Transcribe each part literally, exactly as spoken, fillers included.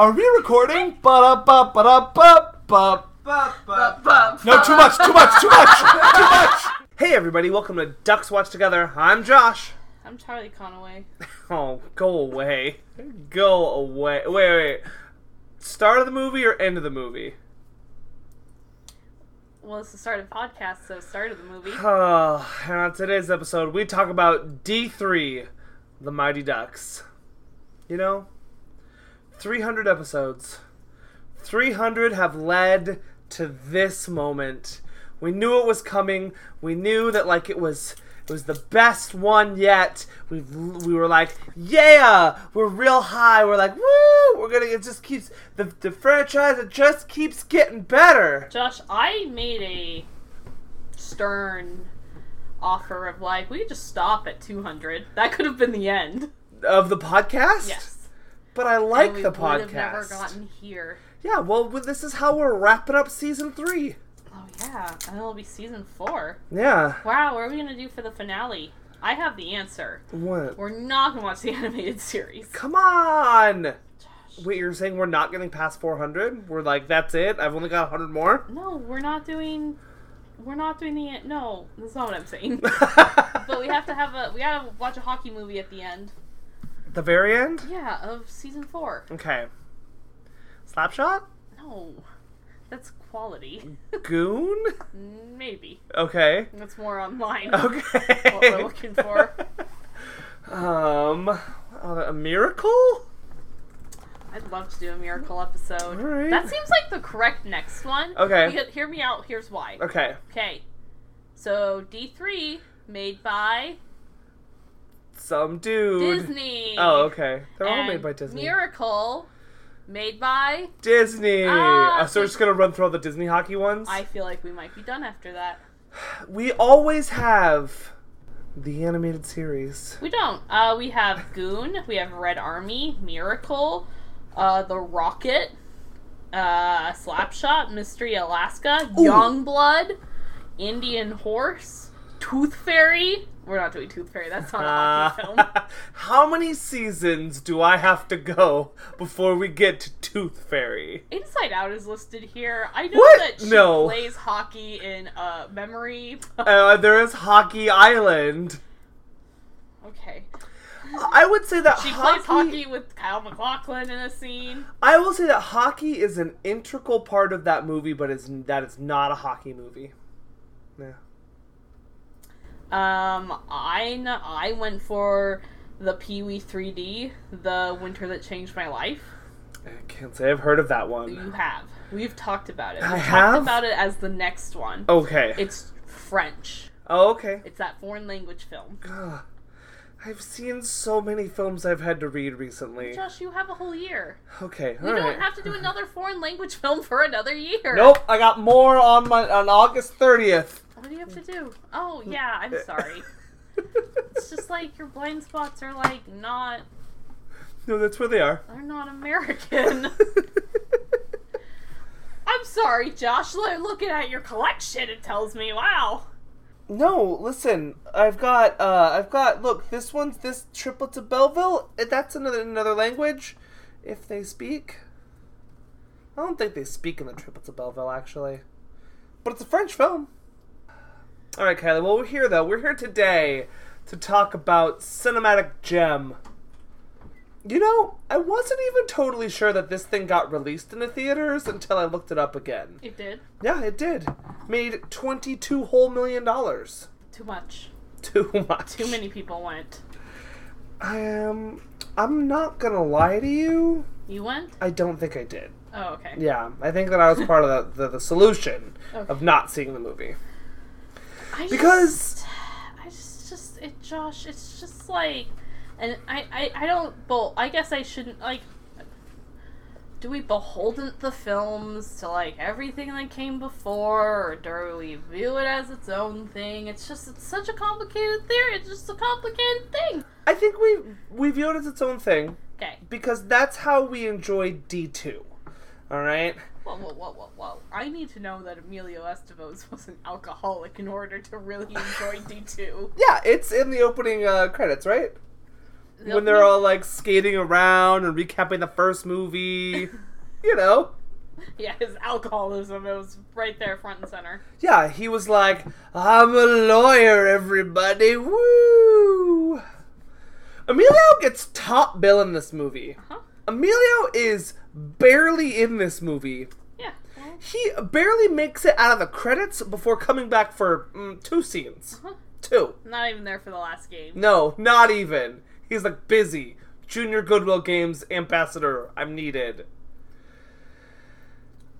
Are we recording? Ba ba ba ba ba ba ba. No, too much, too much, too much, too much. Hey everybody, welcome to Ducks Watch Together. I'm Josh. I'm Charlie Conway. Oh, go away, go away. Wait, wait. Start of the movie or end of the movie? Well, it's the start of the podcast, so start of the movie. Oh, and on today's episode, we talk about D three, The Mighty Ducks. You know, three hundred episodes. three hundred have led to this moment. We knew it was coming. We knew that, like, it was it was the best one yet. We we were like, yeah, we're real high. We're like, woo, we're gonna. It just keeps the the franchise. It just keeps getting better. Josh, I made a stern offer of like, we could just stop at two hundred. That could have been the end of the podcast. Yes, but I like we the podcast. Would have never gotten here. Yeah, well, this is how we're wrapping up season three. Oh, yeah. And it'll be season four. Yeah. Wow, what are we going to do for the finale? I have the answer. What? We're not going to watch the animated series. Come on! Gosh. Wait, you're saying we're not getting past four hundred? We're like, that's it? I've only got one hundred more? No, we're not doing... We're not doing the... No, that's not what I'm saying. But we have to have a... We got to watch a hockey movie at the end. The very end? Yeah, of season four. Okay. Slapshot? No. That's quality. Goon? Maybe. Okay. That's more online. Okay. What we're looking for. Um, uh, a miracle? I'd love to do a miracle episode. All right. That seems like the correct next one. Okay. Because, hear me out. Here's why. Okay. Okay. So, D three, made by... Some dude. Disney. Oh, okay. They're and all made by Disney. Miracle... Made by... Disney! Ah, uh, so we're just going to run through all the Disney hockey ones? I feel like we might be done after that. We always have the animated series. We don't. Uh, we have Goon, we have Red Army, Miracle, uh, The Rocket, uh, Slapshot, Mystery Alaska, Ooh. Youngblood, Indian Horse, Tooth Fairy... We're not doing Tooth Fairy. That's not a hockey uh, film. How many seasons do I have to go before we get to Tooth Fairy? Inside Out is listed here. I know what? that she no. plays hockey in uh, Memory. uh, there is Hockey Island. Okay. I would say that she hockey... plays hockey with Kyle MacLachlan in a scene. I will say that hockey is an integral part of that movie, but it's, that it's not a hockey movie. Yeah. Um, I, I went for the Pee-wee three D, The Winter That Changed My Life. I can't say I've heard of that one. You have. We've talked about it. We've I talked have? about it as the next one. Okay. It's French. Oh, okay. It's that foreign language film. Ugh. I've seen so many films I've had to read recently. Josh, you have a whole year. Okay, all right. We don't have to do another foreign language film for another year. Nope, I got more on my on August thirtieth. What do you have to do? Oh, yeah, I'm sorry. It's just like your blind spots are like not... No, that's where they are. They're not American. I'm sorry, Josh. Looking at your collection, it tells me, wow. No, listen, I've got, uh, I've got, look, this one's, this Triplets of Belleville, that's another another language, if they speak. I don't think they speak in the Triplets of Belleville, actually. But it's a French film. All right, Kylie. Well, we're here though. We're here today to talk about Cinematic Gem. You know, I wasn't even totally sure that this thing got released in the theaters until I looked it up again. It did? Yeah, it did. Made twenty-two whole million dollars. Too much. Too much. Too many people went. I am. I'm not gonna lie to you. You went? I don't think I did. Oh, okay. Yeah, I think that I was part of the the, the solution okay. of not seeing the movie. I because just, I just, just it, Josh, it's just like, and I, I, I don't, well, I guess I shouldn't, like, do we beholden the films to, like, everything that came before, or do we view it as its own thing? It's just, it's such a complicated theory, it's just a complicated thing. I think we, we view it as its own thing. Okay. Because that's how we enjoy D two, alright? Whoa, whoa, whoa, whoa, whoa. I need to know that Emilio Estevez was an alcoholic in order to really enjoy D two. Yeah, it's in the opening uh, credits, right? when they're all like skating around and recapping the first movie, you know. Yeah, his alcoholism, it was right there front and center. Yeah, he was like, I'm a lawyer, everybody. Woo! Emilio gets top bill in this movie. Uh-huh. Emilio is barely in this movie. Yeah. Well. He barely makes it out of the credits before coming back for mm, two scenes. Uh-huh. Two. Not even there for the last game. No, not even. He's like busy. Junior Goodwill Games ambassador. I'm needed.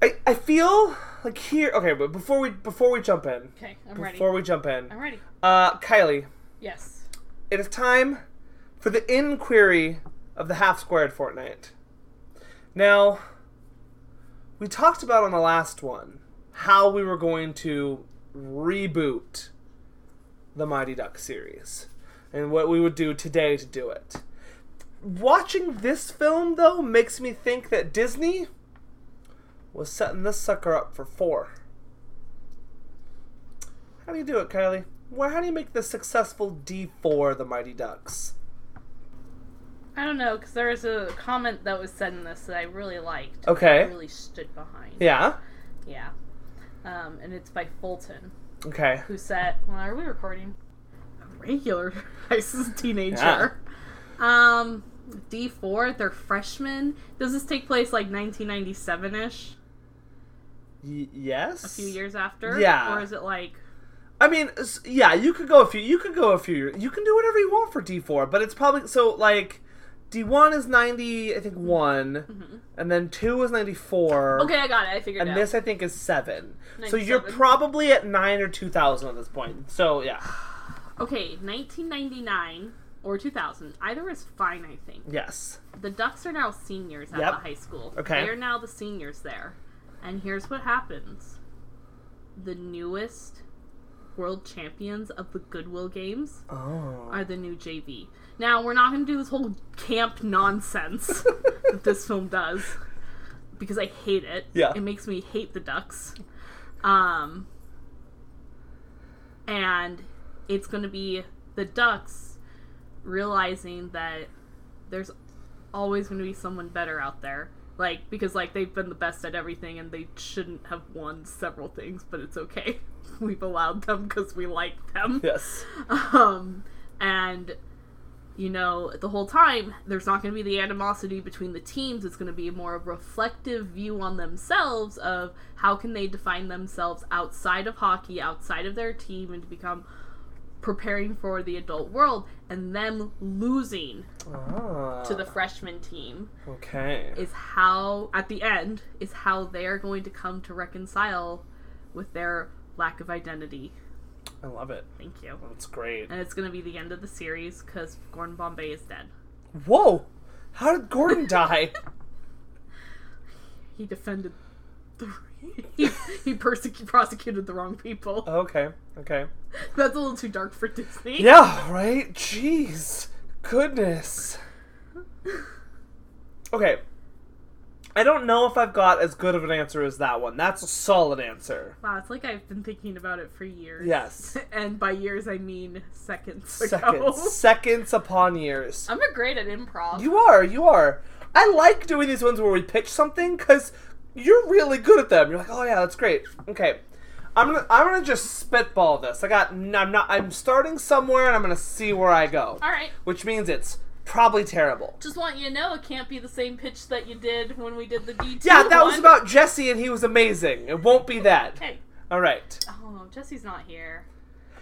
I, I feel like here... Okay, but before we before we jump in... Okay, I'm before ready. Before we jump in... I'm ready. Uh, Kylie. Yes. It is time for the inquiry of the half-squared fortnight. Now, we talked about on the last one how we were going to reboot the Mighty Duck series and what we would do today to do it. Watching this film, though, makes me think that Disney... was setting this sucker up for four. How do you do it, Kylie? Well, how do you make the successful D four the Mighty Ducks? I don't know, because there was a comment that was said in this that I really liked. Okay. I really stood behind. Yeah? Yeah. Um, and it's by Fulton. Okay. Who said, well, are we recording? A regular ISIS teenager. Yeah. Um... D four, they're freshmen. Does this take place like nineteen ninety-seven-ish? Y- yes. A few years after? Yeah. Or is it like... I mean, yeah, you could go a few... You could go a few years. You can do whatever you want for D four, but it's probably... So, like, D one is ninety, I think, one. Mm-hmm. And then two is ninety-four. Okay, I got it. I figured and it out. And this, I think, is seven. So you're probably at nine or two thousand at this point. So, yeah. Okay, nineteen ninety-nine... or two thousand. Either is fine, I think. Yes. The Ducks are now seniors at yep. the high school. Okay. They are now the seniors there. And here's what happens. The newest world champions of the Goodwill Games oh. are the new J V. Now, we're not going to do this whole camp nonsense that this film does. Because I hate it. Yeah. It makes me hate the Ducks. Um, and it's going to be the Ducks realizing that there's always going to be someone better out there, like, because, like, they've been the best at everything and they shouldn't have won several things, but it's okay. We've allowed them because we like them. Yes. Um, and, you know, the whole time there's not going to be the animosity between the teams. It's going to be more of a reflective view on themselves of how can they define themselves outside of hockey, outside of their team, and to become preparing for the adult world, and them losing ah. to the freshman team. Okay. Is how, at the end, is how they're going to come to reconcile with their lack of identity. I love it. Thank you. That's great. And it's going to be the end of the series because Gordon Bombay is dead. Whoa! How did Gordon die? He defended the... He, he persecu- prosecuted the wrong people. Okay, okay. That's a little too dark for Disney. Yeah, right? Jeez. Goodness. Okay. I don't know if I've got as good of an answer as that one. That's a solid answer. Wow, it's like I've been thinking about it for years. Yes. And by years, I mean seconds Seconds. Ago. Seconds upon years. I'm a great at improv. You are, you are. I like doing these ones where we pitch something, because... You're really good at them. You're like, oh yeah, that's great. Okay, I'm gonna I'm gonna just spitball this. I got I'm not I'm starting somewhere and I'm gonna see where I go. All right. Which means it's probably terrible. Just want you to know it can't be the same pitch that you did when we did the D two. Yeah, that one was about Jesse and he was amazing. It won't be that. Okay. All right. Oh, Jesse's not here.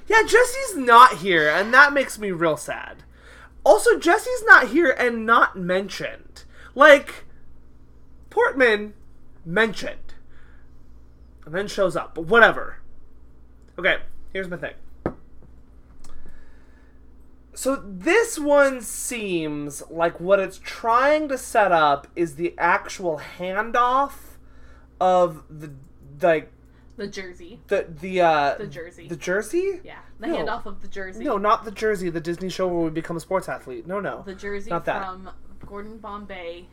Yeah, Jesse's not here, and that makes me real sad. Also, Jesse's not here and not mentioned. Like Portman. Mentioned. And then shows up. But whatever. Okay, here's my thing. So this one seems like what it's trying to set up is the actual handoff of the, like... The jersey. The, the, uh... The jersey. The jersey? Yeah. The no. handoff of the jersey. No, not the jersey. The Disney show where we become a sports athlete. No, no. The jersey not that. From Gordon Bombay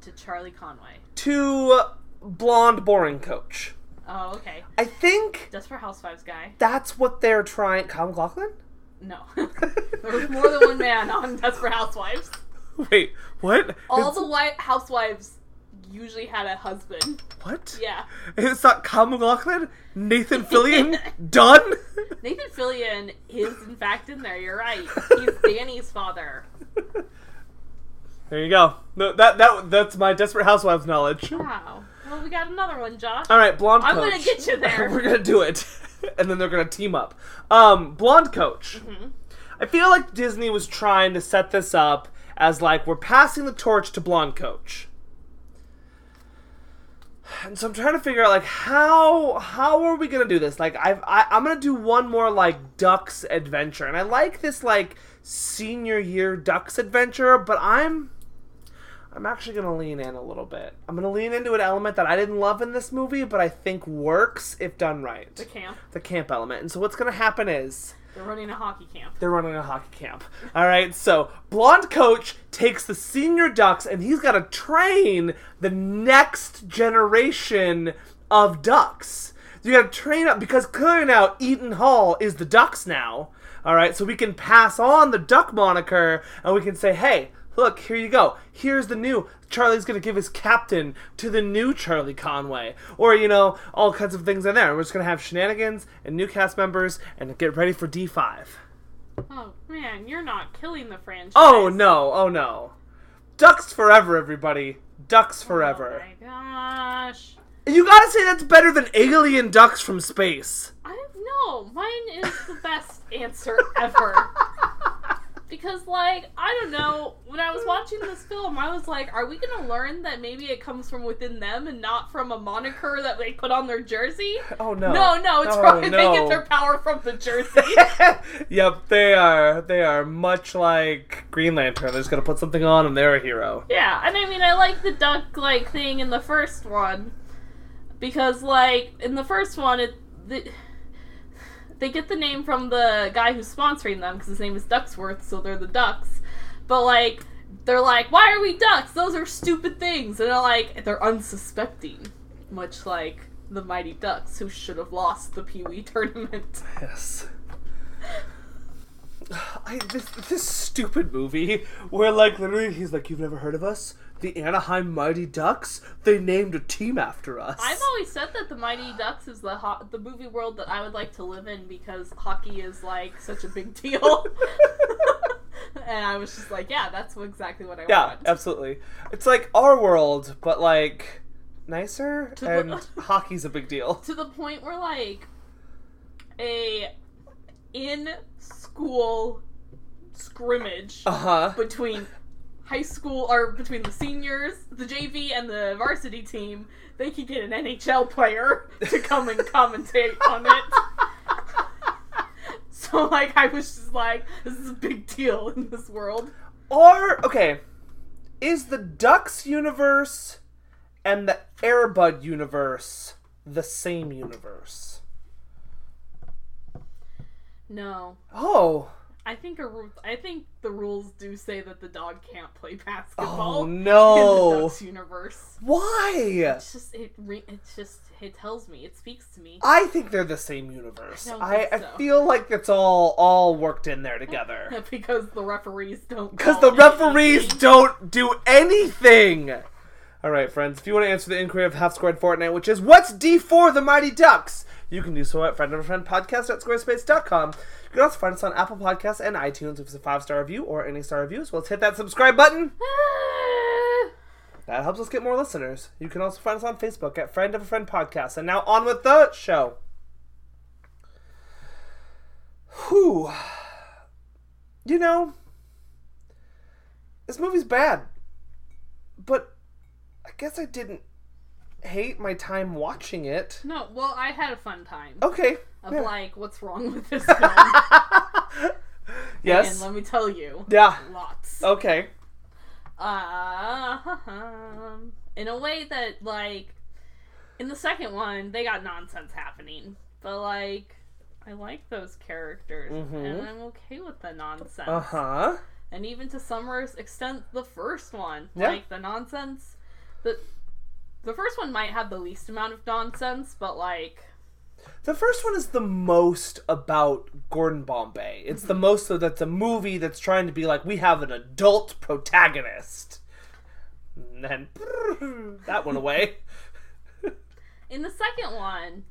to Charlie Conway. To... blonde, boring coach. Oh, okay. I think... Desperate Housewives guy. That's what they're trying... Kyle MacLachlan? No. There was more than one man on Desperate Housewives. Wait, what? All it's... the white housewives usually had a husband. What? Yeah. It's not Kyle MacLachlan? Nathan Fillion? Done? Nathan Fillion is, in fact, in there. You're right. He's Danny's father. There you go. No, that that that's my Desperate Housewives knowledge. Wow. Well, we got another one, Josh. All right, blonde coach. I'm gonna get you there. We're gonna do it, and then they're gonna team up. Um, blonde coach. Mm-hmm. I feel like Disney was trying to set this up as like we're passing the torch to blonde coach, and so I'm trying to figure out like how how are we gonna do this? Like I've, I I'm gonna do one more like Ducks adventure, and I like this like senior year Ducks adventure, but I'm. I'm actually going to lean in a little bit. I'm going to lean into an element that I didn't love in this movie, but I think works if done right. The camp. The camp element. And so what's going to happen is... They're running a hockey camp. They're running a hockey camp. All right, so blonde coach takes the senior Ducks, and he's got to train the next generation of Ducks. You got to train up, because clearly now Eaton Hall is the Ducks now. All right, so we can pass on the Duck moniker, and we can say, hey... Look, here you go. Here's the new... Charlie's going to give his captain to the new Charlie Conway. Or, you know, all kinds of things in there. We're just going to have shenanigans and new cast members and get ready for D five. Oh, man. You're not killing the franchise. Oh, no. Oh, no. Ducks forever, everybody. Ducks forever. Oh, my gosh. You got to say that's better than Alien Ducks from Space. I don't know. Mine is the best answer ever. Because, like, I don't know, when I was watching this film, I was like, are we going to learn that maybe it comes from within them and not from a moniker that they put on their jersey? Oh, no. No, no, it's oh, probably no. They get their power from the jersey. Yep, they are They are much like Green Lantern. They're just going to put something on and they're a hero. Yeah, and I mean, I like the duck-like thing in the first one. Because, like, in the first one, it... The, They get the name from the guy who's sponsoring them, because his name is Ducksworth, so they're the Ducks. But, like, they're like, why are we Ducks? Those are stupid things. And they're like, they're unsuspecting. Much like the Mighty Ducks, who should have lost the Pee-wee tournament. Yes. I, this, this stupid movie, where, like, literally he's like, you've never heard of us? The Anaheim Mighty Ducks, they named a team after us. I've always said that the Mighty Ducks is the ho- the movie world that I would like to live in because hockey is, like, such a big deal. And I was just like, yeah, that's exactly what I yeah, want. Yeah, absolutely. It's like our world, but, like, nicer, to and the- hockey's a big deal. To the point where, like, a in-school scrimmage uh-huh. between... high school, or between the seniors, the J V, and the varsity team, they could get an N H L player to come and commentate on it. So, like, I was just like, this is a big deal in this world. Or, okay, is the Ducks universe and the Air Bud universe the same universe? No. Oh. I think a, I think the rules do say that the dog can't play basketball. Oh no! In the Ducks universe, why? It's just it. It just it tells me. It speaks to me. I think they're the same universe. I, I, so. I feel like it's all all worked in there together. Because the referees don't. Because the referees anything. don't do anything. All right, friends. If you want to answer the inquiry of Half Squared Fortnite, which is what's D for the Mighty Ducks, you can do so at friend of a friend podcast dot squarespace dot com. You can also find us on Apple Podcasts and iTunes if it's a five-star review or any star reviews. Well, let's hit that subscribe button. That helps us get more listeners. You can also find us on Facebook at Friend of a Friend Podcast. And now on with the show. Whew. You know, this movie's bad. But I guess I didn't hate my time watching it. No, well, I had a fun time. Okay. Of yeah. like, what's wrong with this film? Yes. And let me tell you. Yeah. Lots. Okay. Uh, in a way that, like, in the second one, they got nonsense happening. But, like, I like those characters. Mm-hmm. And I'm okay with the nonsense. Uh-huh. And even to some extent, the first one. Yeah. Like, the nonsense... The, The first one might have the least amount of nonsense, but, like... The first one is the most about Gordon Bombay. It's the most so that's a movie that's trying to be like, we have an adult protagonist. And then that went away. In the second one,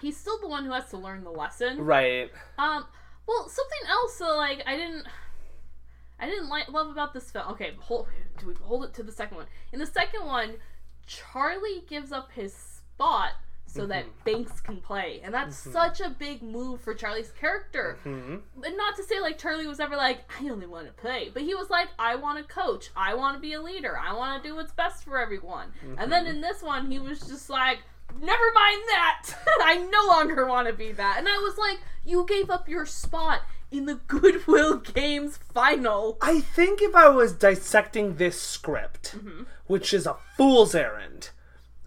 he's still the one who has to learn the lesson. Right. Um, well, something else that, like, I didn't... I didn't like, love about this film. Okay, hold, do we hold it to the second one? In the second one, Charlie gives up his spot so mm-hmm. that Banks can play. And that's mm-hmm. such a big move for Charlie's character. Mm-hmm. And not to say, like, Charlie was ever like, I only want to play. But he was like, I want to coach. I want to be a leader. I want to do what's best for everyone. Mm-hmm. And then in this one, he was just like, never mind that. I no longer want to be that. And I was like, you gave up your spot in the Goodwill Games final. I think if I was dissecting this script, mm-hmm. which is a fool's errand,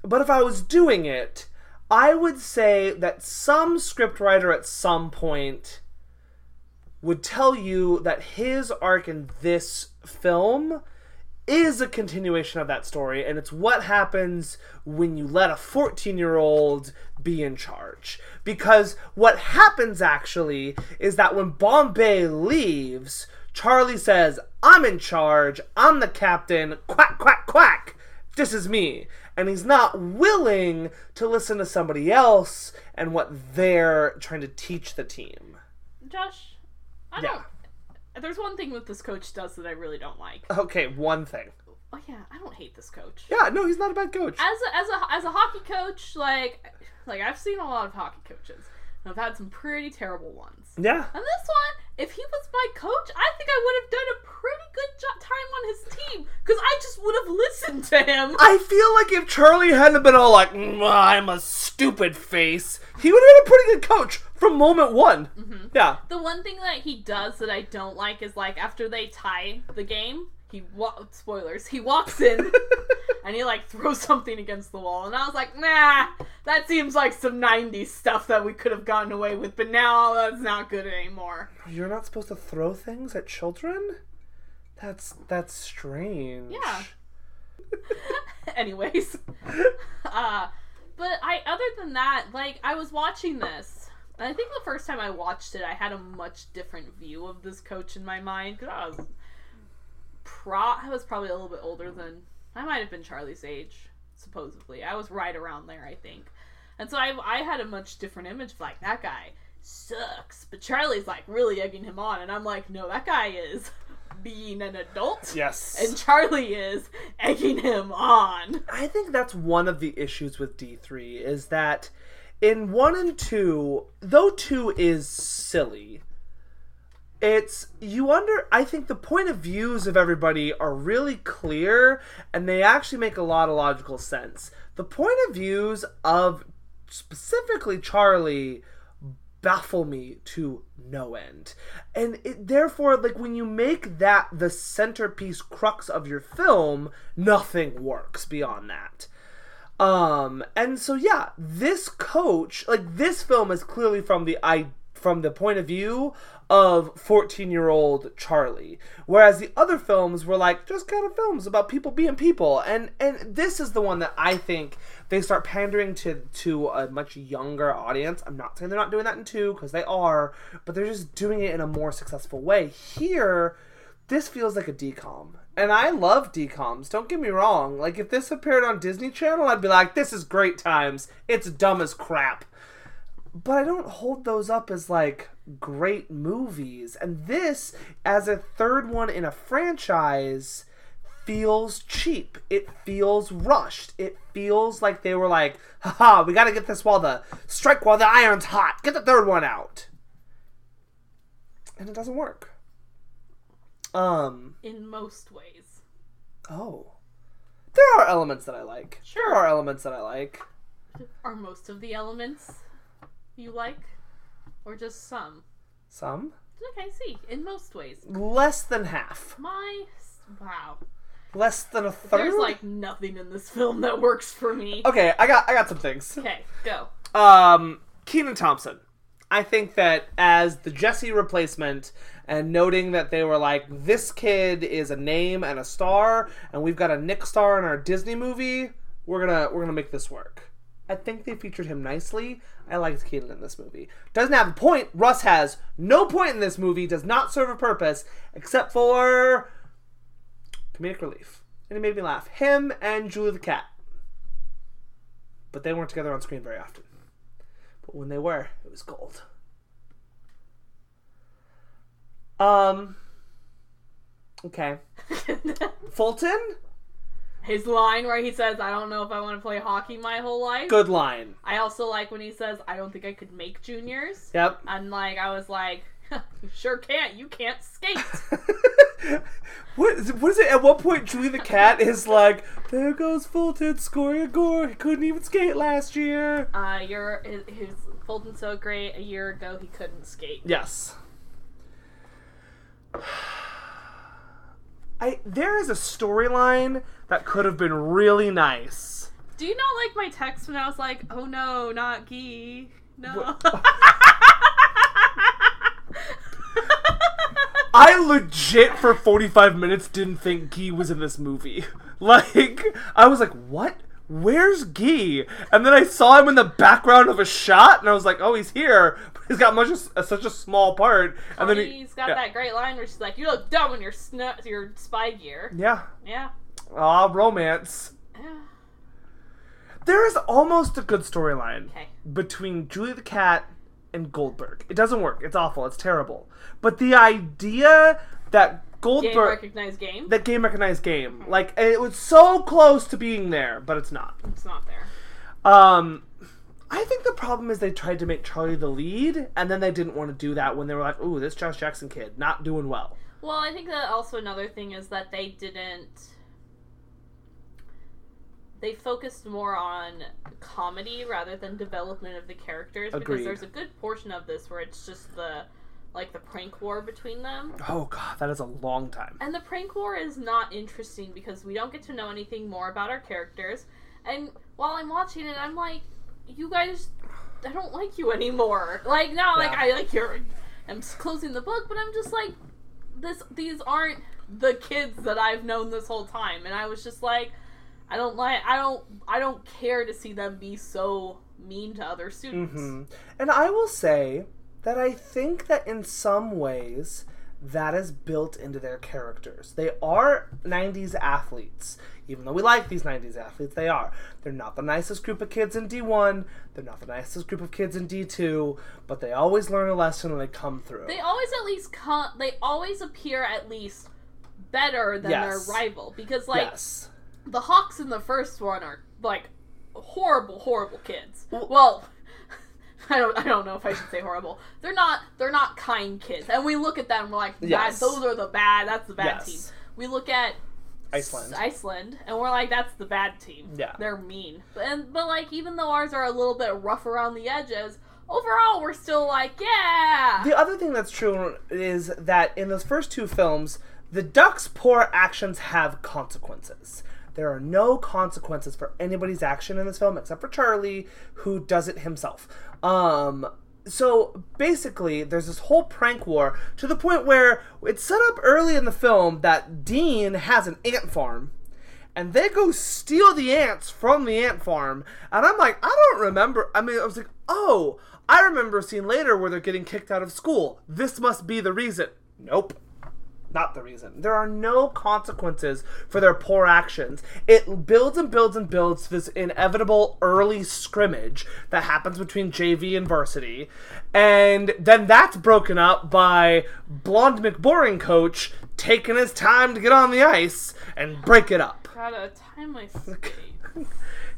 but if I was doing it, I would say that some scriptwriter at some point would tell you that his arc in this film is a continuation of that story, and it's what happens when you let a fourteen-year-old be in charge. Because what happens, actually, is that when Bombay leaves, Charlie says, I'm in charge, I'm the captain, quack, quack, quack, this is me. And he's not willing to listen to somebody else and what they're trying to teach the team. Josh, I don't... Yeah. There's one thing that this coach does that I really don't like. Okay, one thing. Oh yeah, I don't hate this coach. Yeah, no, he's not a bad coach. As a, as a as a hockey coach, like like I've seen a lot of hockey coaches, and I've had some pretty terrible ones. Yeah. And this one, if he was my coach, I think I would have done a pretty good jo- time on his team because I just would have listened to him. I feel like if Charlie hadn't been all like, mm, "I'm a stupid face," he would have been a pretty good coach. From moment one. Mm-hmm. Yeah. The one thing that he does that I don't like is, like, after they tie the game, he, wa- spoilers, he walks in and he, like, throws something against the wall. And I was like, nah, that seems like some nineties stuff that we could have gotten away with, but now that's not good anymore. You're not supposed to throw things at children? That's, that's strange. Yeah. Anyways. Uh, but I, other than that, like, I was watching this. I think the first time I watched it, I had a much different view of this coach in my mind. Because I was, pro- I was probably a little bit older than... I might have been Charlie's age, supposedly. I was right around there, I think. And so I, I had a much different image of, like, that guy sucks. But Charlie's, like, really egging him on. And I'm like, no, that guy is being an adult. Yes. And Charlie is egging him on. I think that's one of the issues with D three is that... In one and two, though two is silly, it's, you under, I think the point of views of everybody are really clear, and they actually make a lot of logical sense. The point of views of specifically Charlie baffle me to no end. And it, therefore, like, when you make that the centerpiece crux of your film, nothing works beyond that. Um, and so, yeah, this coach, like, this film is clearly from the I from the point of view of fourteen-year-old Charlie, whereas the other films were, like, just kind of films about people being people, and, and this is the one that I think they start pandering to, to a much younger audience. I'm not saying they're not doing that in two, because they are, but they're just doing it in a more successful way. Here, this feels like a D COM. And I love D COMs, don't get me wrong. Like, if this appeared on Disney Channel, I'd be like, this is great times. It's dumb as crap. But I don't hold those up as, like, great movies. And this, as a third one in a franchise, feels cheap. It feels rushed. It feels like they were like, haha, we gotta get this while the, strike while the iron's hot. Get the third one out. And it doesn't work. Um, in most ways. Oh. There are elements that I like. Sure. There are elements that I like. Are most of the elements you like? Or just some? Some? Okay, see. In most ways. Less than half. My... Wow. Less than a third? There's, like, nothing in this film that works for me. Okay, I got I got some things. Okay, go. Um, Keenan Thompson. I think that as the Jesse replacement, and noting that they were like, this kid is a name and a star, and we've got a Nick star in our Disney movie, we're gonna we're gonna make this work. I think they featured him nicely. I liked Keenan in this movie. Doesn't have a point. Russ has no point in this movie. Does not serve a purpose except for comedic relief. And it made me laugh. Him and Julie the Cat. But they weren't together on screen very often. But when they were, it was gold. Um. Okay. Fulton? His line where he says, I don't know if I want to play hockey my whole life. Good line. I also like when he says, I don't think I could make juniors. Yep. And like, I was like, you sure can't. You can't skate. What, what is it? At one point, Julie the Cat is like, there goes Fulton scoring a goal. He couldn't even skate last year. Uh, you're, his, his, Fulton's so great. A year ago, he couldn't skate. Yes. I, there is a storyline that could have been really nice. Do you not like my text when I was like, oh no, not Gee. No. I legit for forty-five minutes didn't think Gee was in this movie. Like, I was like, what? Where's Gee? And then I saw him in the background of a shot, and I was like, oh, he's here. But he's got much of, uh, such a small part. And then he, he's got yeah. that great line where she's like, you look dumb in your, snow, your spy gear. Yeah. Yeah. Aw, romance. Yeah. There is almost a good storyline okay. between Julie the Cat and Goldberg. It doesn't work. It's awful. It's terrible. But the idea that Goldberg game recognized game. That game recognized game. Mm-hmm. Like, it was so close to being there, but it's not. It's not there. Um, I think the problem is they tried to make Charlie the lead, and then they didn't want to do that when they were like, "Ooh, this Josh Jackson kid not doing well." Well, I think that also another thing is that they didn't. They focused more on comedy rather than development of the characters. Agreed. Because there's a good portion of this where it's just the. Like the prank war between them. Oh god, that is a long time. And the prank war is not interesting because we don't get to know anything more about our characters. And while I'm watching it, I'm like, you guys, I don't like you anymore. Like, now, yeah. like, I like you're, I'm closing the book, but I'm just like, this, these aren't the kids that I've known this whole time. And I was just like, I don't like, I don't, I don't care to see them be so mean to other students. Mm-hmm. And I will say that I think that in some ways that is built into their characters. They are nineties athletes. Even though we like these nineties athletes, they are. They're not the nicest group of kids in D one. They're not the nicest group of kids in D two. But they always learn a lesson and they come through. They always at least come, they always appear at least better than yes. their rival. Because, like, yes. the Hawks in the first one are, like, horrible, horrible kids. Well... well I don't I don't know if I should say horrible. They're not they're not kind kids. And we look at them and we're like, yes. those are the bad, that's the bad yes. team. We look at Iceland. Iceland and we're like, that's the bad team. Yeah. They're mean. And but like even though ours are a little bit rough around the edges, overall we're still like, yeah. The other thing that's true is that in those first two films, the Ducks' poor actions have consequences. There are no consequences for anybody's action in this film except for Charlie, who does it himself. Um, so basically, there's this whole prank war to the point where it's set up early in the film that Dean has an ant farm, and they go steal the ants from the ant farm. And I'm like, I don't remember. I mean, I was like, oh, I remember a scene later where they're getting kicked out of school. This must be the reason. Nope. Not the reason. There are no consequences for their poor actions. It builds and builds and builds this inevitable early scrimmage that happens between J V and varsity. And then that's broken up by Blonde McBoring coach taking his time to get on the ice and break it up. Gotta time my skate.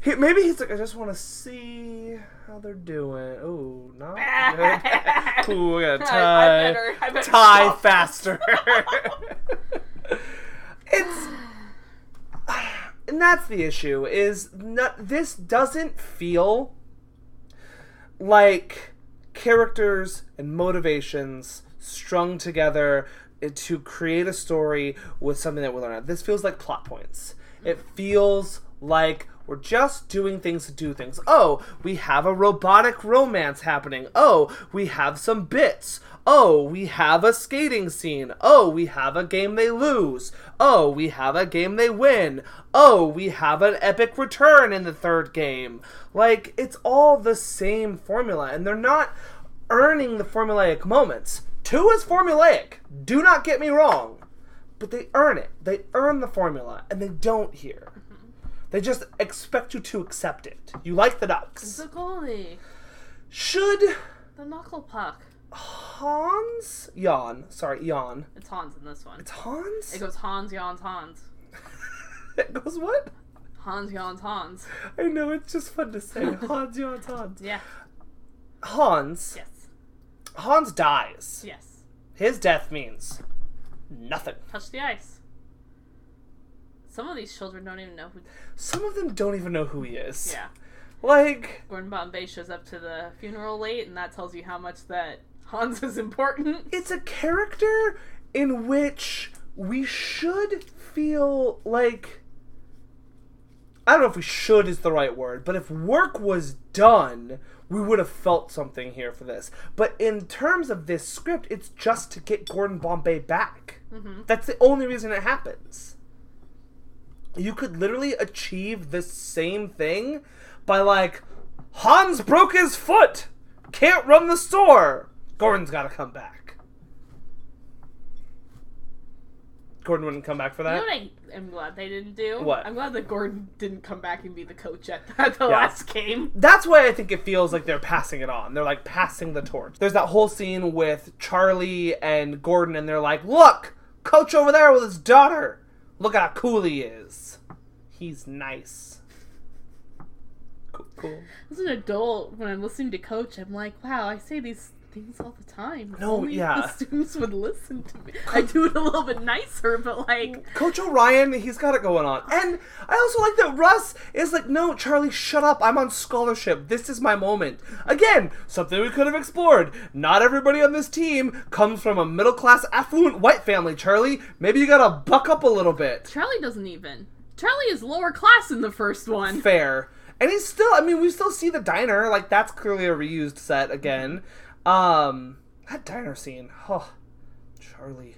He, maybe he's like, I just want to see how they're doing. Oh, not good. Ooh, we gotta tie. I, I better, I better tie stop. Faster. It's, and that's the issue. Is not this doesn't feel like characters and motivations strung together to create a story with something that we learn. This feels like plot points. It feels like We're just doing things to do things. Oh, we have a robotic romance happening. Oh, we have some bits. Oh, we have a skating scene. Oh, we have a game they lose. Oh, we have a game they win. Oh, we have an epic return in the third game. Like, it's all the same formula, and they're not earning the formulaic moments. Two is formulaic. Do not get me wrong. But they earn it. They earn the formula, and they don't here. They just expect you to accept it. You like the Ducks. It's the goalie. Should... The knuckle puck. Hans? Yawn. Sorry, yawn. It's Hans in this one. It's Hans? It goes Hans, yawns, Hans. It goes what? Hans, yawns, Hans. I know, it's just fun to say. Hans, yawns, Hans. Yeah. Hans. Yes. Hans dies. Yes. His death means nothing. Touch the ice. Some of these children don't even know who... Some of them don't even know who he is. Yeah. Like... Gordon Bombay shows up to the funeral late, and that tells you how much that Hans is important. It's a character in which we should feel like... I don't know if we should is the right word, but if work was done, we would have felt something here for this. But in terms of this script, it's just to get Gordon Bombay back. Mm-hmm. That's the only reason it happens. You could literally achieve the same thing by, like, Hans broke his foot! Can't run the store! Gordon's gotta come back. Gordon wouldn't come back for that? You know what I am glad they didn't do? What? I'm glad that Gordon didn't come back and be the coach at the, at the yeah. last game. That's why I think it feels like they're passing it on. They're, like, passing the torch. There's that whole scene with Charlie and Gordon, and they're like, look! Coach over there with his daughter! Look how cool he is. He's nice. Cool, cool. As an adult, when I'm listening to Coach, I'm like, wow, I say these things all the time. No, Only yeah. the students would listen to me. I do it a little bit nicer, but like... Coach O'Ryan, he's got it going on. And I also like that Russ is like, no, Charlie, shut up. I'm on scholarship. This is my moment. Again, something we could have explored. Not everybody on this team comes from a middle-class, affluent white family, Charlie. Maybe you gotta buck up a little bit. Charlie doesn't even. Charlie is lower class in the first one. Fair. And he's still, I mean, we still see the diner. Like, that's clearly a reused set again. Um, that diner scene. Oh, Charlie.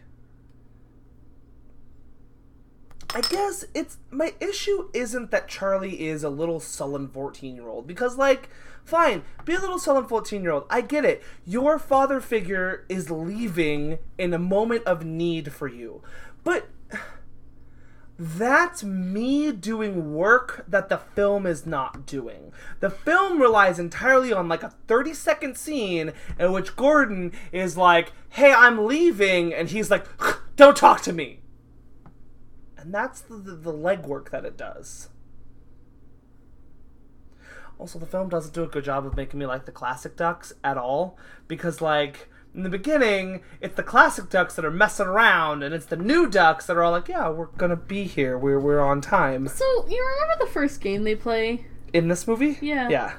I guess it's, my issue isn't that Charlie is a little sullen fourteen-year-old. Because, like, fine, be a little sullen fourteen-year-old. I get it. Your father figure is leaving in a moment of need for you. But that's me doing work that the film is not doing. The film relies entirely on like a thirty second scene in which Gordon is like, hey, I'm leaving. And he's like, don't talk to me. And that's the, the, the legwork that it does. Also, the film doesn't do a good job of making me like the classic Ducks at all. Because like... In the beginning, it's the classic Ducks that are messing around, and it's the new Ducks that are all like, yeah, we're gonna be here, we're we're on time. So, you remember the first game they play? In this movie? Yeah. Yeah.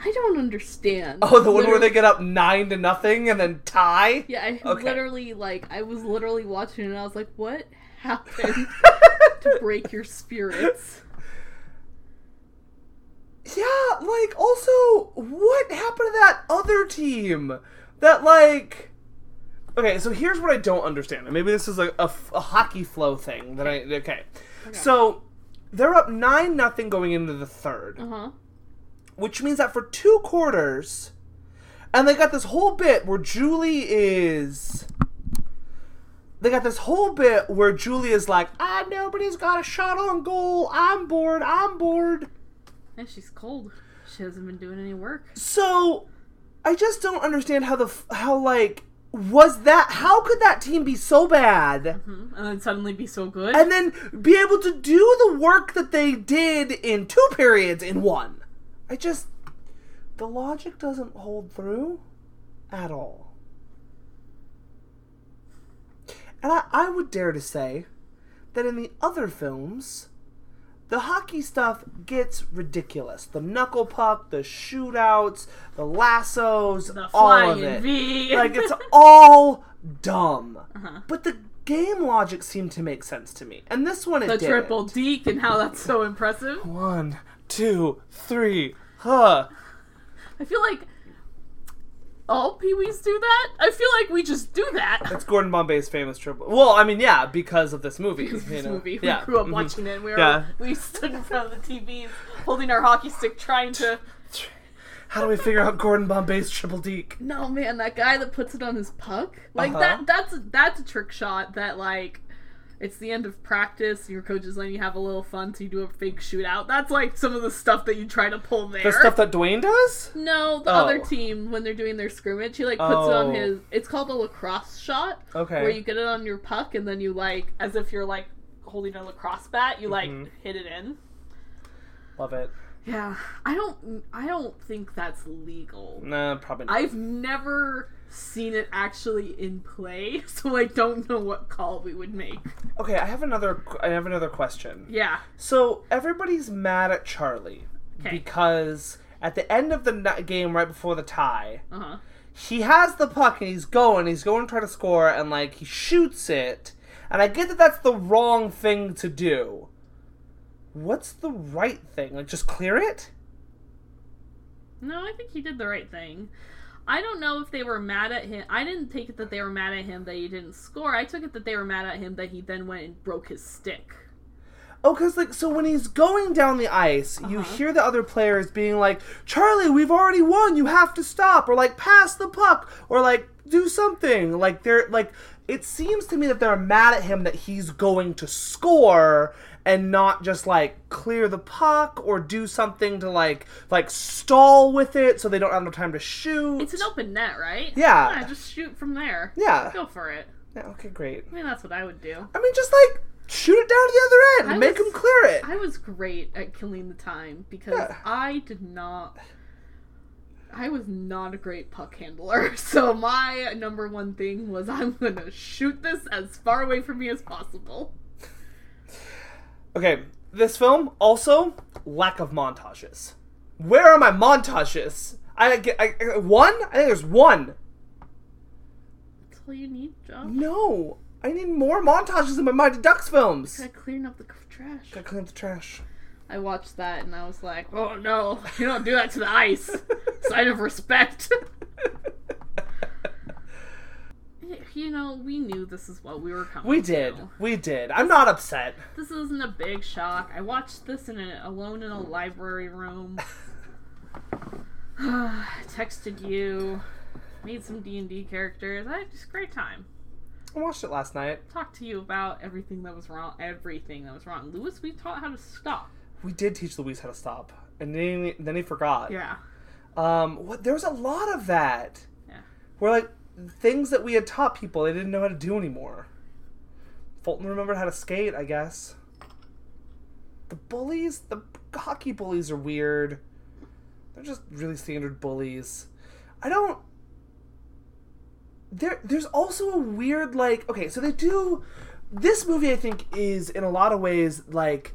I don't understand. Oh, the literally. one where they get up nine to nothing and then tie? Yeah, I okay. literally, like, I was literally watching it, and I was like, what happened to break your spirits? Yeah, like, also, what happened to that other team? That, like... Okay, so here's what I don't understand. And maybe this is like a, a hockey flow thing that I... Okay. okay. So, they're up nine nothing going into the third. Uh-huh. Which means that for two quarters... And they got this whole bit where Julie is... They got this whole bit where Julie is like, ah, nobody's got a shot on goal. I'm bored. I'm bored. And she's cold. She hasn't been doing any work. So... I just don't understand how the, how like, was that, how could that team be so bad? Mm-hmm. And then suddenly be so good? And then be able to do the work that they did in two periods in one. I just, the logic doesn't hold through at all. And I, I would dare to say that in the other films... The hockey stuff gets ridiculous. The knuckle puck, the shootouts, the lassos, the all of it. V. Like, it's all dumb. Uh-huh. But the game logic seemed to make sense to me. And this one it did. The didn't. Triple deke and how that's so impressive. One, two, three, huh. I feel like all Pee-wees do that. I feel like we just do that. It's Gordon Bombay's famous triple. Well, I mean, yeah, because of this movie. Because of this you know. movie. We yeah. grew up watching it. And we, were, yeah. we stood in front of the T Vs holding our hockey stick trying to... How do we figure out Gordon Bombay's triple deke? No, man, that guy that puts it on his puck. Like, uh-huh. that that's a, that's a trick shot that, like, it's the end of practice. Your coach is letting you have a little fun, so you do a fake shootout. That's, like, some of the stuff that you try to pull there. The stuff that Dwayne does? No, the oh. other team, when they're doing their scrimmage, he, like, puts oh. it on his... It's called a lacrosse shot. Okay. Where you get it on your puck, and then you, like, as if you're, like, holding a lacrosse bat, you, like, mm-hmm. hit it in. Love it. Yeah, I don't I don't think that's legal. No, probably not. I've never seen it actually in play, so I don't know what call we would make. Okay, I have another I have another question. Yeah. So, everybody's mad at Charlie okay. because at the end of the game right before the tie, uh-huh. he has the puck and he's going, he's going to try to score and like he shoots it. And I get that that's the wrong thing to do. What's the right thing? Like, just clear it? No, I think he did the right thing. I don't know if they were mad at him. I didn't take it that they were mad at him that he didn't score. I took it that they were mad at him that he then went and broke his stick. Oh, because, like, so when he's going down the ice, uh-huh. you hear the other players being like, Charlie, we've already won. You have to stop. Or, like, pass the puck. Or, like, do something. Like, they're, like... It seems to me that they're mad at him that he's going to score and not just, like, clear the puck or do something to, like, like stall with it so they don't have enough time to shoot. It's an open net, right? Yeah. Yeah, just shoot from there. Yeah. Go for it. Yeah, okay, great. I mean, that's what I would do. I mean, just, like, shoot it down to the other end and I make was, him clear it. I was great at killing the time because yeah. I did not... I was not a great puck handler, so my number one thing was I'm going to shoot this as far away from me as possible. Okay, this film, also, lack of montages. Where are my montages? I get I, I, one? I think there's one. That's all you need, Josh? No, I need more montages in my Mighty Ducks films. I gotta clean up the trash. Gotta clean up the trash. I watched that and I was like, oh no, you don't do that to the ice. Sign of respect. You know, we knew this is what we were coming to. We did. To. We did. I'm not upset. This isn't a big shock. I watched this in a, alone in a library room. Texted you. Made some D and D characters. I had just a great time. I watched it last night. Talked to you about everything that was wrong. Everything that was wrong. Luis, we taught how to stop. We did teach Luis how to stop. And then he, then he forgot. Yeah. Um, what, there was a lot of that. Yeah. Where, like, things that we had taught people, they didn't know how to do anymore. Fulton remembered how to skate, I guess. The bullies, the hockey bullies are weird. They're just really standard bullies. I don't... There, there's also a weird, like... Okay, so they do... This movie, I think, is, in a lot of ways, like...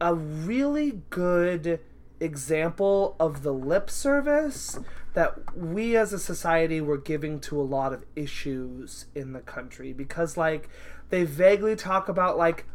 a really good example of the lip service that we as a society were giving to a lot of issues in the country because, like, they vaguely talk about, like,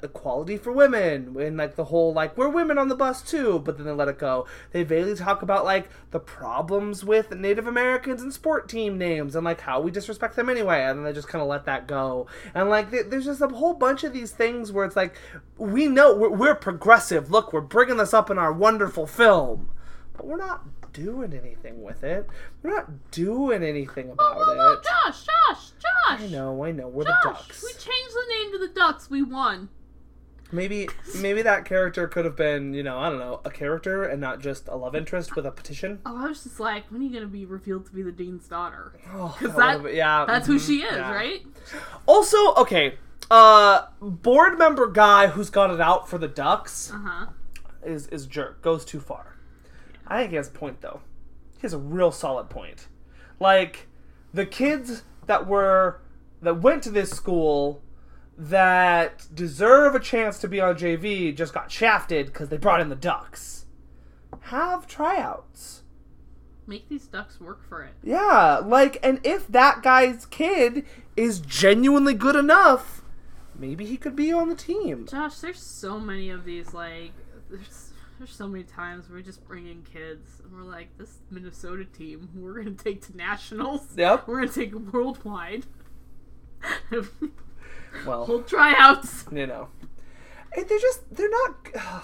equality for women and, like, the whole, like, we're women on the bus too, but then they let it go. They vaguely talk about, like, the problems with Native Americans and sport team names and, like, how we disrespect them anyway, and then they just kind of let that go. And, like, th- there's just a whole bunch of these things where it's like, we know we're, we're progressive, look, we're bringing this up in our wonderful film, but we're not doing anything with it. We're not doing anything about whoa, whoa, whoa, it Josh Josh Josh I know I know we're Josh, the Ducks. We changed the name to the Ducks. We won. Maybe maybe that character could have been, you know, I don't know, a character and not just a love interest with a petition. Oh, I was just like, when are you going to be revealed to be the dean's daughter? Because oh, that, that yeah, that's mm-hmm, who she is, yeah. right? Also, okay, uh, board member guy who's got it out for the Ducks uh-huh. is, is jerk, goes too far. Yeah. I think he has a point, though. He has a real solid point. Like, the kids that were, that went to this school... that deserve a chance to be on J V just got shafted because they brought in the Ducks. Have tryouts. Make these ducks work for it. Yeah, like, and if that guy's kid is genuinely good enough, maybe he could be on the team. Josh, there's so many of these, like, there's there's so many times we just bring in kids, and we're like, this Minnesota team, we're going to take to nationals. Yep. We're going to take worldwide. Well. We'll try out. You know. And they're just, they're not... Ugh.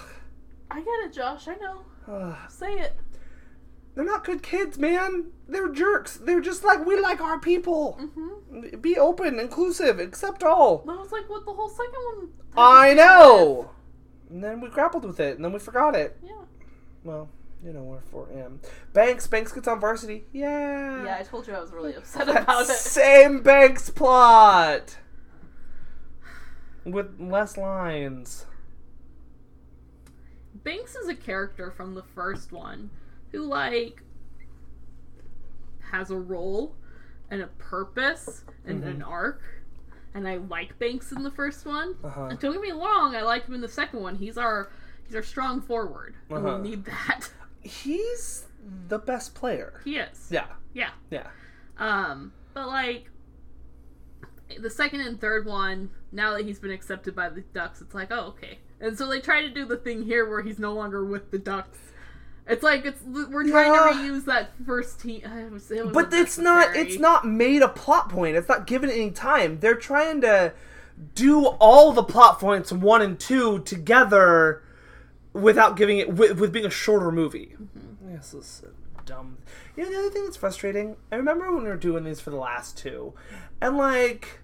I get it, Josh, I know. Ugh. Say it. They're not good kids, man. They're jerks. They're just like, we like our people. Mm-hmm. Be open, inclusive, accept all. I was like, what, the whole second one? I know. And then we grappled with it, and then we forgot it. Yeah. Well, you know, we're four M. Banks, Banks gets on varsity. Yeah. Yeah, I told you I was really upset that about it. Same Banks plot. With less lines. Banks is a character from the first one. Who, like, has a role and a purpose and mm-hmm. an arc. And I like Banks in the first one. Uh-huh. And don't get me wrong, I like him in the second one. He's our he's our strong forward. Uh-huh. And we need that. He's the best player. He is. Yeah. Yeah. Yeah. Um, but, like, the second and third one, now that he's been accepted by the Ducks, it's like, oh, okay. And so they try to do the thing here where he's no longer with the Ducks. It's like it's we're trying yeah. to reuse that first team. I was, it but it's necessary. not it's not made a plot point. It's not given any time. They're trying to do all the plot points one and two together without giving it with, with being a shorter movie. Mm-hmm. This is so dumb. You know the other thing that's frustrating. I remember when we were doing these for the last two, and like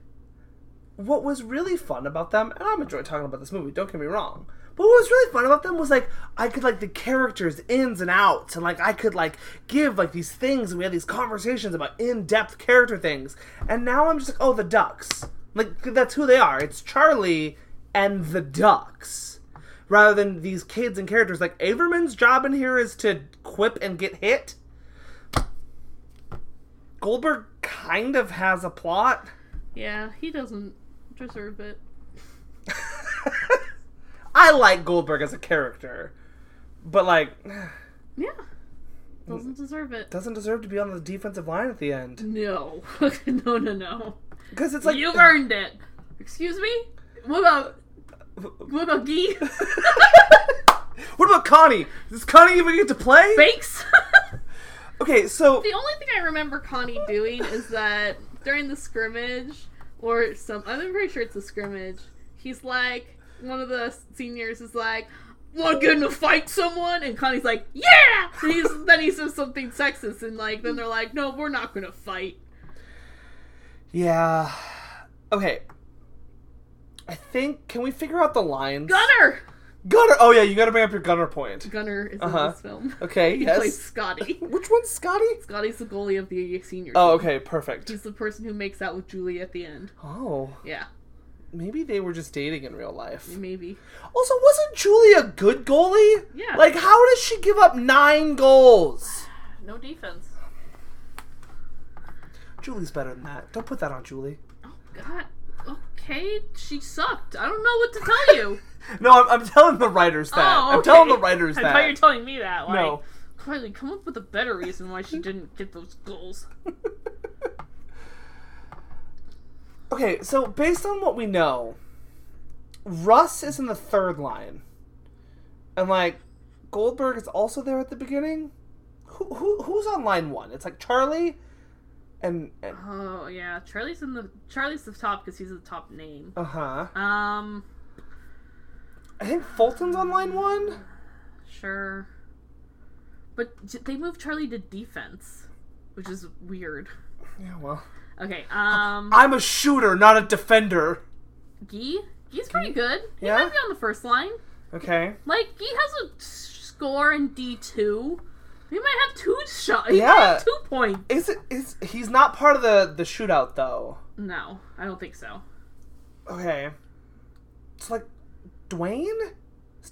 what was really fun about them. And I'm enjoying talking about this movie. Don't get me wrong. But what was really fun about them was, like, I could, like, the characters' ins and outs. And, like, I could, like, give, like, these things. And we had these conversations about in-depth character things. And now I'm just like, oh, the Ducks. Like, that's who they are. It's Charlie and the Ducks. Rather than these kids and characters. Like, Averman's job in here is to quip and get hit. Goldberg kind of has a plot. Yeah, he doesn't deserve it. I like Goldberg as a character, but like, yeah, doesn't deserve it. Doesn't deserve to be on the defensive line at the end. No, no, no, no. Because it's like you've earned it. Excuse me. What about what about Gee? What about Connie? Does Connie even get to play? Banks. Okay, so the only thing I remember Connie doing is that during the scrimmage or some, I'm pretty sure it's a scrimmage. He's like. One of the seniors is like, "Want to get in a fight, someone?" And Connie's like, "Yeah." And he's, then he says something sexist, and like, then they're like, "No, we're not going to fight." Yeah. Okay. I think can we figure out the lines? Gunner. Gunner. Oh yeah, you got to bring up your Gunner point. Gunner is uh-huh. in this film. Okay. He yes. plays Scotty. Which one's Scotty? Scotty's the goalie of the senior. Oh, team. Okay, perfect. He's the person who makes out with Julie at the end. Oh. Yeah. Maybe they were just dating in real life. Maybe. Also, wasn't Julie a good goalie? Yeah. Like, how does she give up nine goals? No defense. Julie's better than that. Don't put that on Julie. Oh, God. Okay. She sucked. I don't know what to tell you. No, I'm, I'm telling the writers that. Oh, okay. I'm telling the writers that. I thought you were telling me that. Like, no. Carly, come up with a better reason why she didn't get those goals. Okay, so based on what we know, Russ is in the third line. And, like, Goldberg is also there at the beginning. Who, who Who's on line one? It's, like, Charlie and... and... Oh, yeah. Charlie's in the... Charlie's the top because he's the top name. Uh-huh. Um... I think Fulton's on line one? Sure. But they moved Charlie to defense, which is weird. Yeah, well... Okay, um... I'm a shooter, not a defender. Gee? Gee's pretty good. He yeah? might be on the first line. Okay. Like, Gee has a score in D two. He might have two shots. He yeah. might have two points. Is it, is, he's not part of the, the shootout, though. No, I don't think so. Okay. It's like, Dwayne?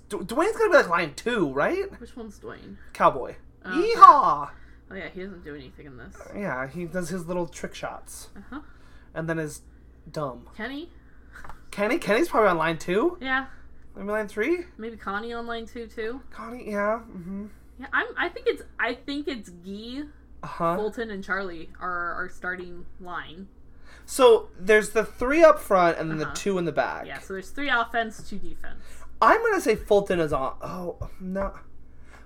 Du- Dwayne's gonna be like line two, right? Which one's Dwayne? Cowboy. Oh, yeehaw! Okay. Oh yeah, he doesn't do anything in this. Uh, yeah, he does his little trick shots. Uh-huh. And then is dumb. Kenny? Kenny? Kenny's probably on line two? Yeah. Maybe line three? Maybe Connie on line two, too. Connie, yeah. Mm-hmm. Yeah, I'm, I think it's I think it's Gee Uh-huh. Fulton and Charlie are our starting line. So there's the three up front and then uh-huh. the two in the back. Yeah, so there's three offense, two defense. I'm going to say Fulton is on... Oh, no.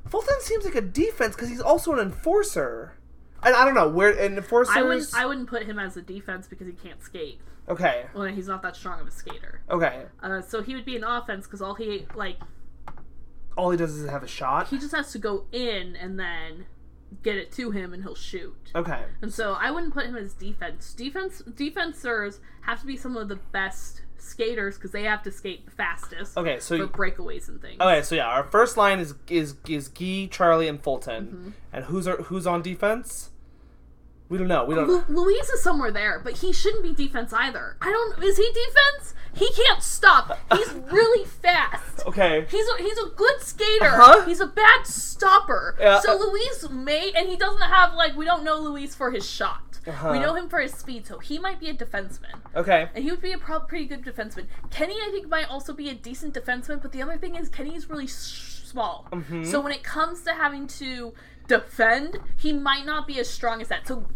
Fulton seems like a defense because he's also an enforcer. And I don't know. Where an enforcer... I wouldn't, I wouldn't put him as a defense because he can't skate. Okay. Well, he's not that strong of a skater. Okay. Uh, so he would be an offense because all he, like... All he does is have a shot? He just has to go in and then... get it to him and he'll shoot. Okay. And so I wouldn't put him as defense. Defense defensers have to be some of the best skaters because they have to skate the fastest. Okay, so for breakaways and things. Okay, so yeah, our first line is is is Gee, Charlie, and Fulton. Mm-hmm. And who's our, who's on defense? We don't know. We don't. Lu- Luis is somewhere there, but he shouldn't be defense either. I don't. Is he defense? He can't stop. He's really fast. Okay. He's a, he's a good skater. Uh-huh. He's a bad stopper. Uh, so Luis may, and he doesn't have like we don't know Luis for his shot. Uh-huh. We know him for his speed, so he might be a defenseman. Okay. And he would be a pro- pretty good defenseman. Kenny, I think, might also be a decent defenseman. But the other thing is, Kenny's really sh- small. Mm-hmm. So when it comes to having to defend, he might not be as strong as that. So,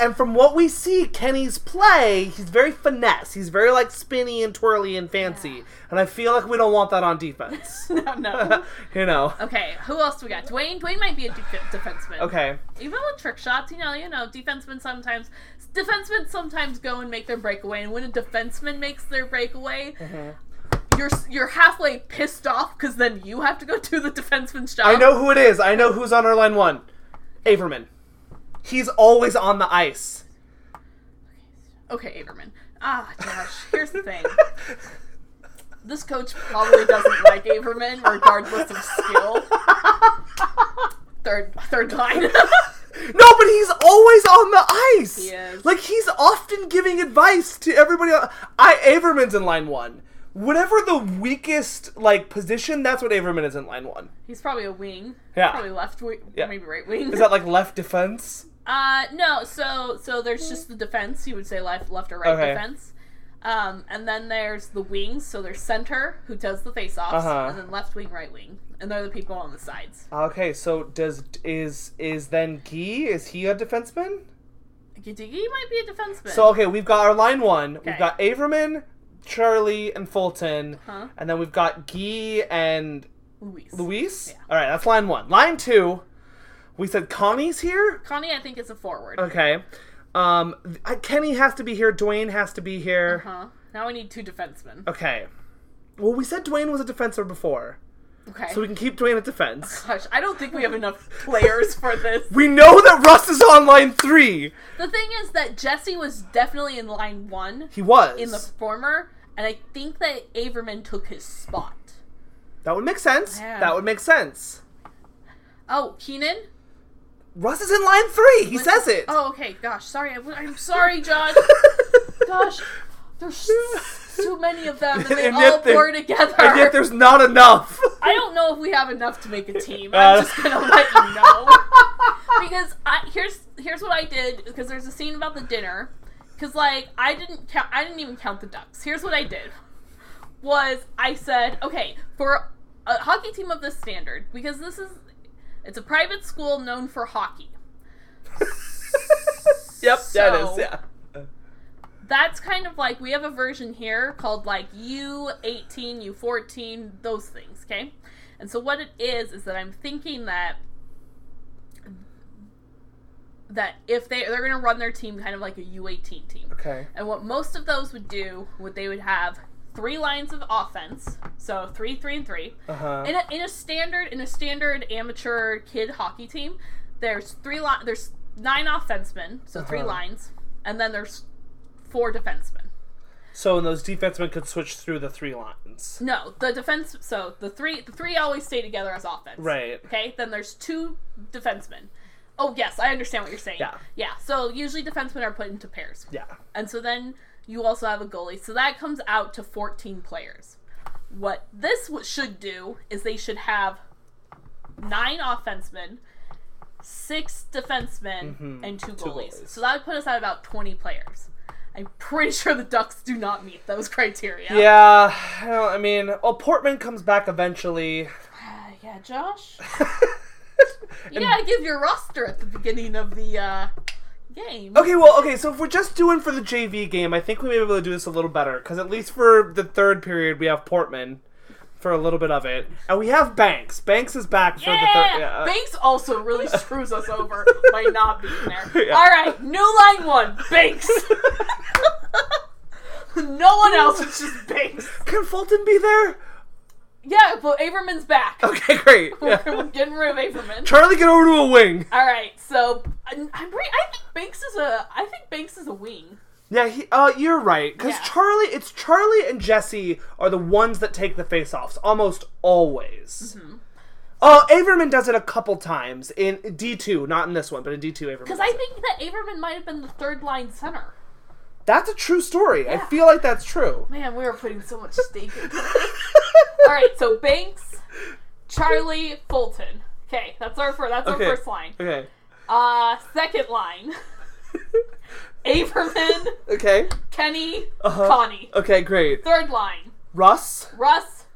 and from what we see, Kenny's play, he's very finesse. He's very like spinny and twirly and fancy. Yeah. And I feel like we don't want that on defense. no, no. You know. Okay, who else we got? Dwayne. Dwayne might be a de- defenseman. Okay. Even with trick shots, you know, you know, defensemen sometimes, defensemen sometimes go and make their breakaway. And when a defenseman makes their breakaway, mm-hmm. You're you're halfway pissed off because then you have to go do the defenseman's job. I know who it is. I know who's on our line one. Averman. He's always on the ice. Okay, Averman. Ah, Josh, here's the thing. This coach probably doesn't like Averman regardless of skill. Third, third line. No, but he's always on the ice. He is. Like, he's often giving advice to everybody else. I, Averman's in line one. Whatever the weakest, like, position, that's what Averman is in line one. He's probably a wing. Yeah. Probably left wing. Yeah. Maybe right wing. Is that, like, left defense? Uh, no. So so there's just the defense. You would say left left or right okay. defense. Um, and then there's the wings. So there's center, who does the face-offs. Uh-huh. And then left wing, right wing. And they're the people on the sides. Okay. So does is is then Gee? Is he a defenseman? Gee might be a defenseman. So, okay, we've got our line one. Okay. We've got Averman, Charlie, and Fulton, huh? And then we've got Guy and Luis. Luis? Yeah. All right, that's line one. Line two, we said Connie's here? Connie, I think, is a forward. Okay. Um, Kenny has to be here. Dwayne has to be here. Uh-huh. Now we need two defensemen. Okay. Well, we said Dwayne was a defenseman before. Okay. So we can keep Dwayne at defense. Oh, gosh, I don't think we have enough players for this. We know that Russ is on line three. The thing is that Jesse was definitely in line one. He was. In the former, and I think that Averman took his spot. That would make sense. Yeah. That would make sense. Oh, Keenan? Russ is in line three. He What's says it? it. Oh, okay. Gosh, sorry. I'm, I'm sorry, John. Gosh. There's too many of them, and they and all blur together. And yet there's not enough. I don't know if we have enough to make a team. I'm uh, just going to let you know. Because I, here's here's what I did, because there's a scene about the dinner. Because, like, I didn't count, I didn't even count the ducks. Here's what I did. Was I said, okay, for a hockey team of this standard, because this is, it's a private school known for hockey. Yep, so, that is, yeah. That's kind of like, we have a version here called like U eighteen, U fourteen, those things, okay? And so what it is, is that I'm thinking that that if they, they're going to run their team kind of like a U eighteen team. Okay. And what most of those would do, what they would have three lines of offense, so three, three, and three. Uh-huh. In a, in a standard, in a standard amateur kid hockey team, there's three li- there's nine offensemen, so uh-huh. three lines, and then there's four defensemen. So, and those defensemen could switch through the three lines. No, the defense. So the three, the three always stay together as offense. Right. Okay. Then there's two defensemen. Oh yes, I understand what you're saying. Yeah. Yeah. So usually defensemen are put into pairs. Yeah. And so then you also have a goalie. So that comes out to fourteen players. What this should do is they should have nine offensemen, six defensemen, mm-hmm. and two, two goalies. goalies. So that would put us at about twenty players. I'm pretty sure the Ducks do not meet those criteria. Yeah, well, I mean, well, Portman comes back eventually. Uh, yeah, Josh? You gotta give your roster at the beginning of the uh, game. Okay, well, okay, so if we're just doing for the J V game, I think we may be able to do this a little better, because at least for the third period, we have Portman for a little bit of it. And we have Banks. Banks is back for yeah! the third. Yeah. Banks also really screws us over by not being there. Yeah. All right, new line one, Banks. No one else, it's just Banks. Can Fulton be there? Yeah, well, Averman's back. Okay, great. Yeah. We're getting rid of Averman. Charlie, get over to a wing. All right, so I'm, I'm re- I think Banks is a. I think Banks is a wing. Yeah, he, uh, you're right. Because yeah. Charlie, it's Charlie and Jesse are the ones that take the face-offs almost always. Mm-hmm. Oh, Averman does it a couple times in D two, not in this one, but in D two, Averman. Because I think it. that Averman might have been the third line center. That's a true story. Yeah. I feel like that's true. Man, we were putting so much stake into it. All right, so Banks, Charlie, Fulton. Okay, that's our first. That's okay. our first line. Okay. Uh, second line. Averman. Okay. Kenny. Uh-huh. Connie. Okay, great. Third line. Russ. Russ.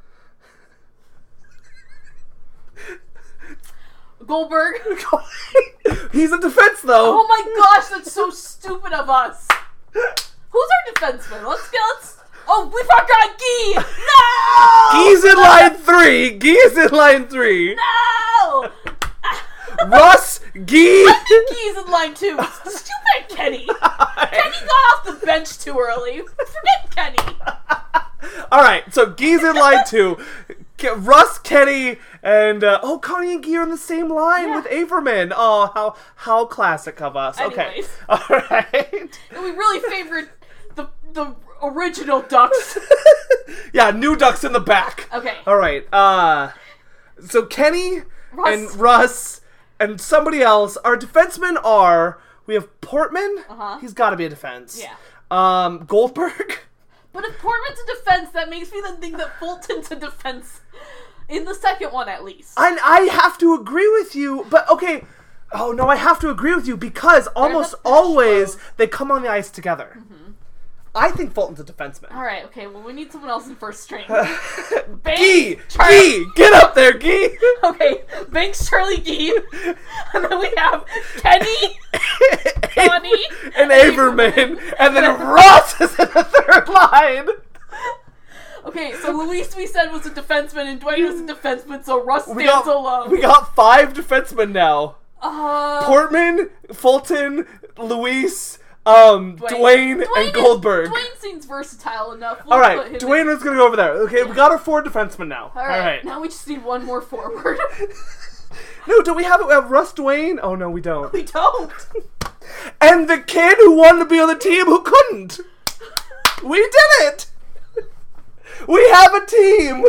Goldberg. He's a defense though. Oh my gosh, that's so stupid of us. Who's our defenseman? Let's get. Let's, oh, we forgot Gee. No. Gee's in line three. Gee's in line three. No. Russ Gee. I think Gee's in line two. Stupid Kenny. Right. Kenny got off the bench too early. Forget Kenny. All right. So Gee's in line two. Russ, Kenny, and uh, oh, Connie and Gee are in the same line yeah. with Averman. Oh, how how classic of us. Anyways. Okay, all right. And we really favored the the original Ducks. Yeah, new Ducks in the back. Okay. All right. Uh, so Kenny Russ. and Russ and somebody else. Our defensemen are we have Portman. Uh-huh. He's got to be a defense. Yeah. Um, Goldberg. But if Portman's a defense, that makes me then think that Fulton's a defense. In the second one, at least. And I have to agree with you, but okay. Oh, no, I have to agree with you because almost always they come on the ice together. Mm-hmm. I think Fulton's a defenseman. All right, okay, well, we need someone else in first string. Banks, Gee! Charlie. Gee! Get up there, Gee! Okay, Banks, Charlie, Gee. And then we have Kenny, Connie, and, and Averman. Averman. And then Ross is in the third line. Okay, so Luis, we said, was a defenseman, and Dwayne was a defenseman, so Russ stands we got, alone. We got five defensemen now. Uh, Portman, Fulton, Luis... Um, Dwayne, Dwayne, Dwayne and Goldberg. Is, Dwayne seems versatile enough. We'll All right, Dwayne was going to go over there. Okay, yeah. We got our four defensemen now. All right, All right. Now we just need one more forward. No, do we have it? We have Russ Dwayne? Oh, no, we don't. We don't. And the kid who wanted to be on the team who couldn't. We did it. We have a team.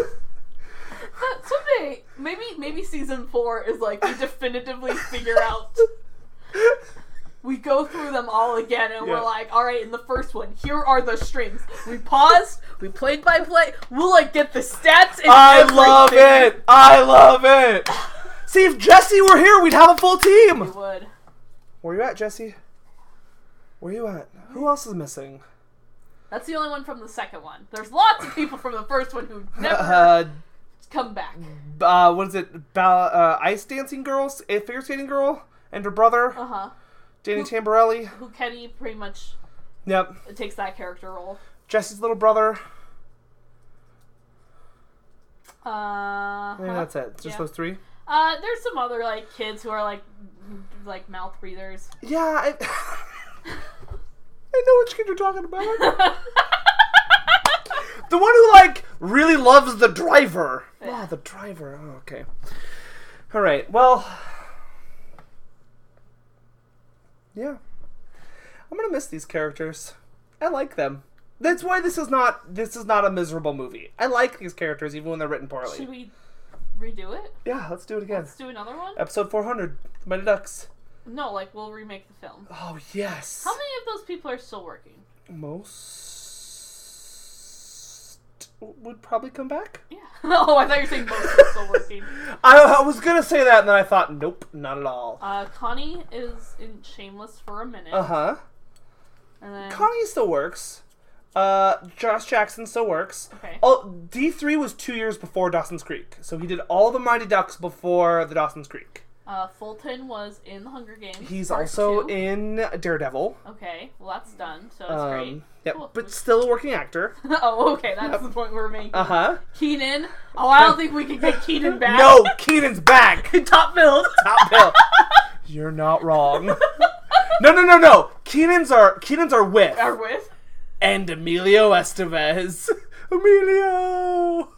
That, someday, maybe, maybe season four is like we definitively figure out... We go through them all again, and yeah. we're like, all right, in the first one, here are the strings. We paused, we played by play, we'll, like, get the stats and I everything. love it! I love it! See, if Jesse were here, we'd have a full team! We would. Where you at, Jesse? Where you at? Who else is missing? That's the only one from the second one. There's lots of people from the first one who never uh, come back. Uh, what is it? Ba- uh, ice dancing girls? A figure skating girl? And her brother? Uh-huh. Danny who, Tamborelli. Who Kenny pretty much yep. takes that character role. Jesse's little brother. Uh, I think that's it. It's just yeah. those three? Uh, there's some other like kids who are like like mouth breathers. Yeah. I, I know which kid you're talking about. The one who like really loves the driver. Yeah. Oh, the driver. Oh, okay. All right. Well... Yeah. I'm going to miss these characters. I like them. That's why this is not this is not a miserable movie. I like these characters even when they're written poorly. Should we redo it? Yeah, let's do it again. Let's do another one? Episode four hundred, Mighty Ducks. No, like we'll remake the film. Oh, yes. How many of those people are still working? Most would probably come back. Yeah. Oh, I thought you were saying most are still working. I, I was going to say that, and then I thought, nope, not at all. Uh, Connie is in Shameless for a minute. Uh-huh. And then... Connie still works. Uh, Josh Jackson still works. Okay. All, D three was two years before Dawson's Creek, so he did all the Mighty Ducks before the Dawson's Creek. Uh, Fulton was in The Hunger Games. He's also two. in Daredevil. Okay, well that's done, so that's um, great. Yep, cool. But still a working actor. oh, okay, that's yep. the point we're making. Uh huh. Keenan. Oh, I don't think we can get Keenan back. No, Keenan's back. Top billed. Top billed. You're not wrong. No, no, no, no. Keenan's are Keenan's are with. Are with. And Emilio Estevez. Emilio.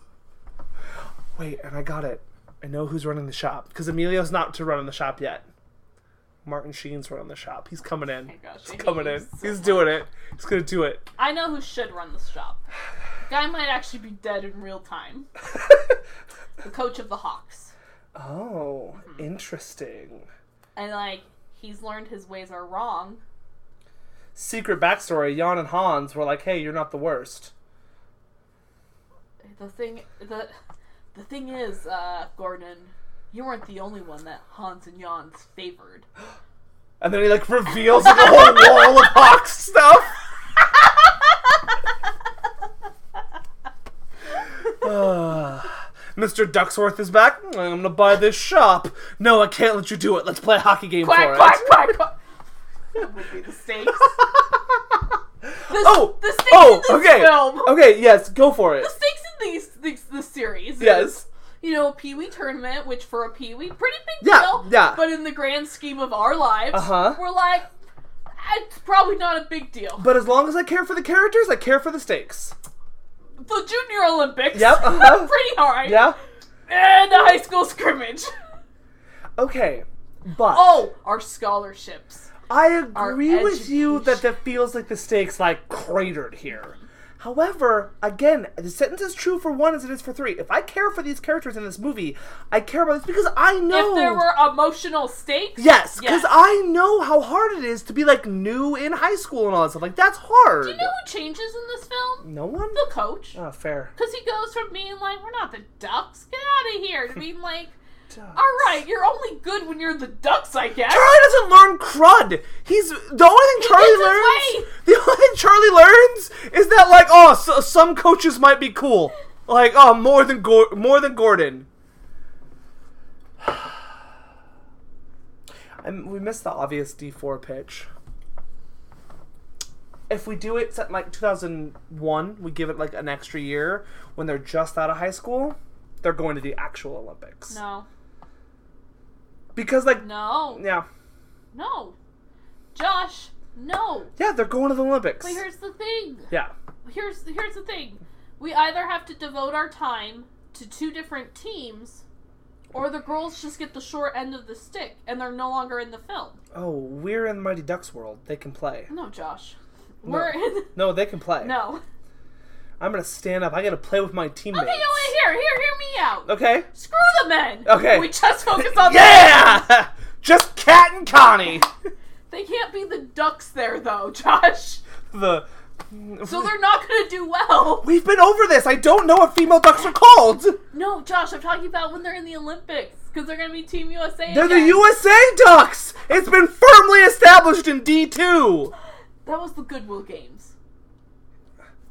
Wait, and I got it. I know who's running the shop. Because Emilio's not to run in the shop yet. Martin Sheen's running the shop. He's coming in. Oh my gosh, He's coming in. So He's doing it. He's going to do it. I know who should run the shop. Guy might actually be dead in real time. The coach of the Hawks. Oh, mm-hmm. Interesting. And, like, he's learned his ways are wrong. Secret backstory. Jan and Hans were like, hey, you're not the worst. The thing... The... The thing is, uh, Gordon, you weren't the only one that Hans and Jans favored. And then he, like, reveals like, a whole wall of Hawks stuff. uh, Mister Ducksworth is back. I'm gonna buy this shop. No, I can't let you do it. Let's play a hockey game quack, for quack, it. Quack, quack, quack. That would be the stakes. The, oh, the stakes oh, in this okay. film. Okay, yes, go for it. The stakes in these, these this series. Yes. Is, you know, Pee-wee tournament, which for a Pee-wee, pretty big yeah, deal. Yeah. But in the grand scheme of our lives, uh-huh. we're like, it's probably not a big deal. But as long as I care for the characters, I care for the stakes. The Junior Olympics. Yep. Uh-huh. Pretty hard. Yeah. And the high school scrimmage. Okay, but... Oh, our scholarships. I agree with you that that feels like the stakes, like, cratered here. However, again, the sentence is true for one as it is for three. If I care for these characters in this movie, I care about this because I know... If there were emotional stakes? Yes, because yes. I know how hard it is to be, like, new in high school and all that stuff. Like, that's hard. Do you know who changes in this film? No one? The coach. Oh, fair. Because he goes from being like, we're not the Ducks, get out of here, to being like... Ducks. All right, you're only good when you're the Ducks, I guess. Charlie doesn't learn crud. He's the only thing Charlie learns. The only thing Charlie learns is that, like, oh, so, some coaches might be cool. Like, oh, more than Go- more than Gordon. And we missed the obvious D four pitch. If we do it set in like two thousand one, we give it like an extra year when they're just out of high school. They're going to the actual Olympics. No. Because, like... No. Yeah. No. Josh, no. Yeah, they're going to the Olympics. But here's the thing. Yeah. Here's here's the thing. We either have to devote our time to two different teams, or the girls just get the short end of the stick, and they're no longer in the film. Oh, we're in the Mighty Ducks world. They can play. No, Josh. No. We're in... No, they can play. No. I'm going to stand up. I got to play with my teammates. Okay, here, here, hear me out. Okay. Screw the men. Okay. We just focus on yeah! the Yeah! Just Cat and Connie. They can't be the Ducks there, though, Josh. The... So they're not going to do well. We've been over this. I don't know what female Ducks are called. No, Josh, I'm talking about when they're in the Olympics. Because they're going to be Team U S A They're again. The U S A Ducks. It's been firmly established in D two. That was the Goodwill Games.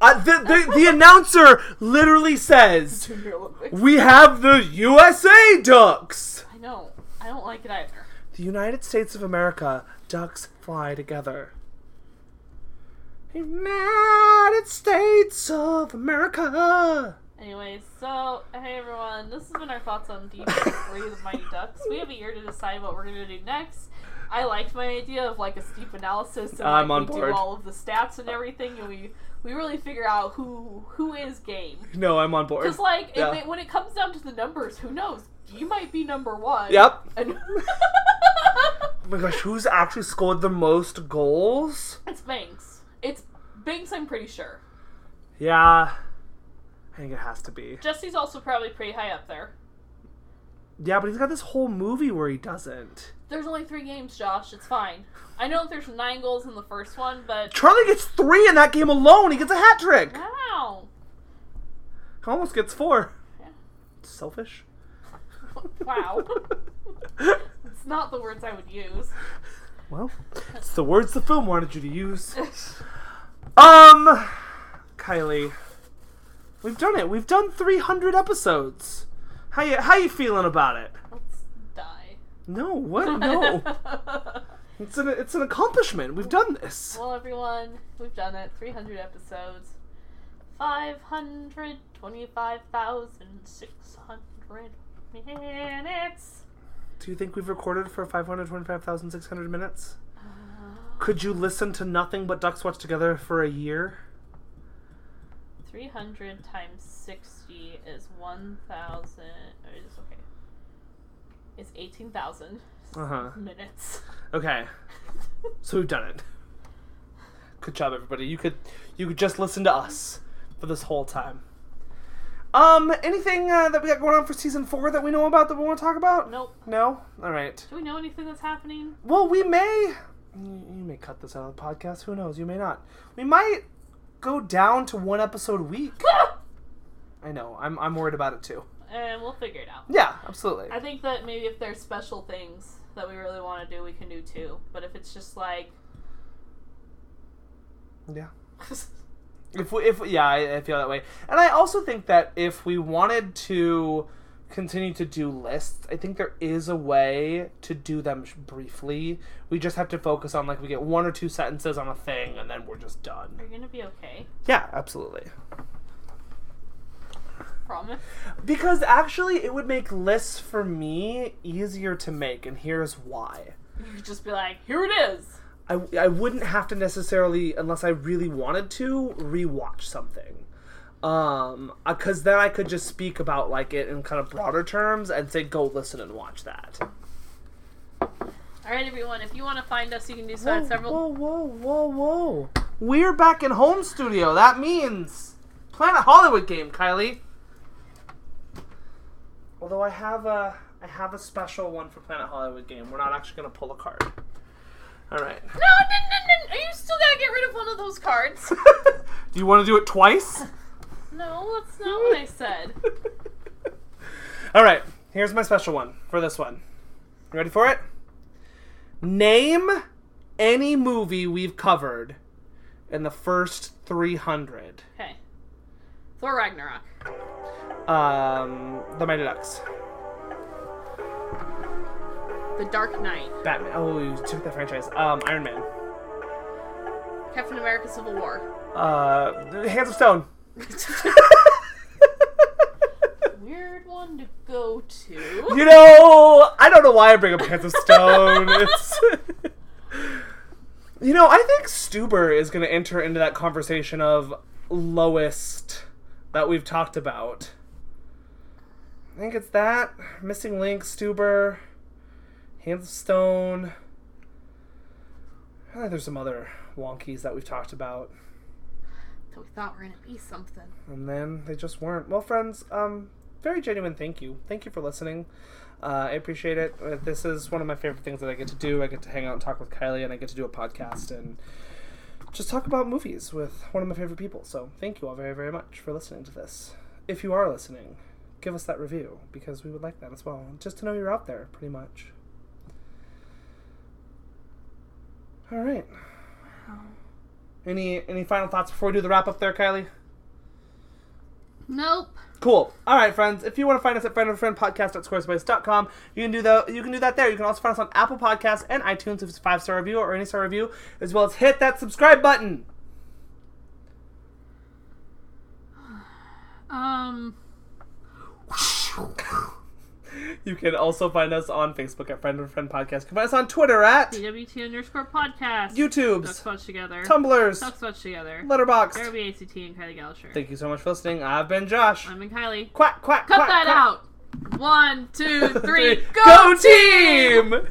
Uh, the, the, the announcer literally says, we have the U S A Ducks. I know. I don't like it either. The United States of America, ducks fly together. United States of America. Anyways, so, hey everyone. This has been our thoughts on D three, the Mighty Ducks. We have a year to decide what we're going to do next. I liked my idea of, like, a steep analysis. And, like, I'm on we board. Do all of the stats and everything, and we... We really figure out who who is game. No, I'm on board. Because, like, yeah. it, when it comes down to the numbers, who knows? You might be number one. Yep. And oh my gosh, who's actually scored the most goals? It's Banks. It's Banks, I'm pretty sure. Yeah. I think it has to be. Jesse's also probably pretty high up there. Yeah, but he's got this whole movie where he doesn't. There's only three games, Josh. It's fine. I know there's nine goals in the first one, but... Charlie gets three in that game alone. He gets a hat trick. Wow. Almost gets four. Yeah. Selfish. Wow. It's not the words I would use. Well, it's the words the film wanted you to use. um, Kylie. We've done it. We've done three hundred episodes. How you, how you feeling about it? Let's die. No, what? No. It's an it's an accomplishment. We've done this. Well, everyone, we've done it. three hundred episodes. five hundred twenty-five thousand six hundred minutes. Do you think we've recorded for five hundred twenty-five thousand six hundred minutes? Uh, Could you listen to nothing but Duckswatch together for a year? three hundred times sixty is one thousand. It's okay. It's eighteen thousand uh-huh. minutes. Okay. So we've done it. Good job, everybody. You could you could just listen to us for this whole time. Um, anything uh, that we got going on for season four that we know about that we want to talk about? Nope. No? All right. Do we know anything that's happening? Well, we may... You may cut this out of the podcast. Who knows? You may not. We might go down to one episode a week. I know. I'm I'm worried about it, too. And we'll figure it out. Yeah, absolutely. I think that maybe if there's special things that we really want to do, we can do, too. But if it's just like... Yeah. if we, if yeah, I, I feel that way. And I also think that if we wanted to continue to do lists, I think there is a way to do them briefly. We just have to focus on, like, we get one or two sentences on a thing, and then we're just done. Are you going to be okay? Yeah, absolutely. Promise? Because, actually, it would make lists, for me, easier to make, and here's why. You could just be like, here it is! I, I wouldn't have to necessarily, unless I really wanted to, rewatch something. Um, because then I could just speak about, like, it in kind of broader terms and say, go listen and watch that. All right, everyone. If you want to find us, you can do so whoa, at several... Whoa, whoa, whoa, whoa. We're back in home studio. That means Planet Hollywood game, Kylie. Although I have a, I have a special one for Planet Hollywood game. We're not actually going to pull a card. All right. No, no, no, no. You still got to get rid of one of those cards. Do you want to do it twice? No, that's not what I said. All right. Here's my special one for this one. You ready for it? Name any movie we've covered in the first three hundred. Okay. Thor Ragnarok. Um, The Mighty Ducks. The Dark Knight. Batman. Oh, you took that franchise. Um, Iron Man. Captain America: Civil War. Uh, Hands of Stone. Weird one to go to. You know, I don't know why I bring up Hands of Stone. It's you know, I think Stuber is going to enter into that conversation of lowest that we've talked about. I think it's that. Missing Link, Stuber... Hands of Stone. I think there's some other wonkies that we've talked about. That we thought were going to be something. And then they just weren't. Well, friends, um, very genuine thank you. Thank you for listening. Uh, I appreciate it. Uh, this is one of my favorite things that I get to do. I get to hang out and talk with Kylie, and I get to do a podcast and just talk about movies with one of my favorite people. So thank you all very, very much for listening to this. If you are listening, give us that review, because we would like that as well. Just to know you're out there, pretty much. All right. Wow. Any any final thoughts before we do the wrap-up there, Kylie? Nope. Cool. All right, friends. If you want to find us at friend of friend podcast dot squarespace dot com, you can do that, you can do that there. You can also find us on Apple Podcasts and iTunes if it's a five-star review or any star review, as well as hit that subscribe button. Um... You can also find us on Facebook at Friend of Friend Podcast. You can find us on Twitter at P W T underscore podcast. YouTube. Duckswatch Together. Tumblrs. Duckswatch Together. Letterboxd. R B A C T and Kylie Gallisher. Thank you so much for listening. I've been Josh. I've been Kylie. Quack, quack, Cut quack. Cut that quack. out. One, two, three. Go, Go team! team!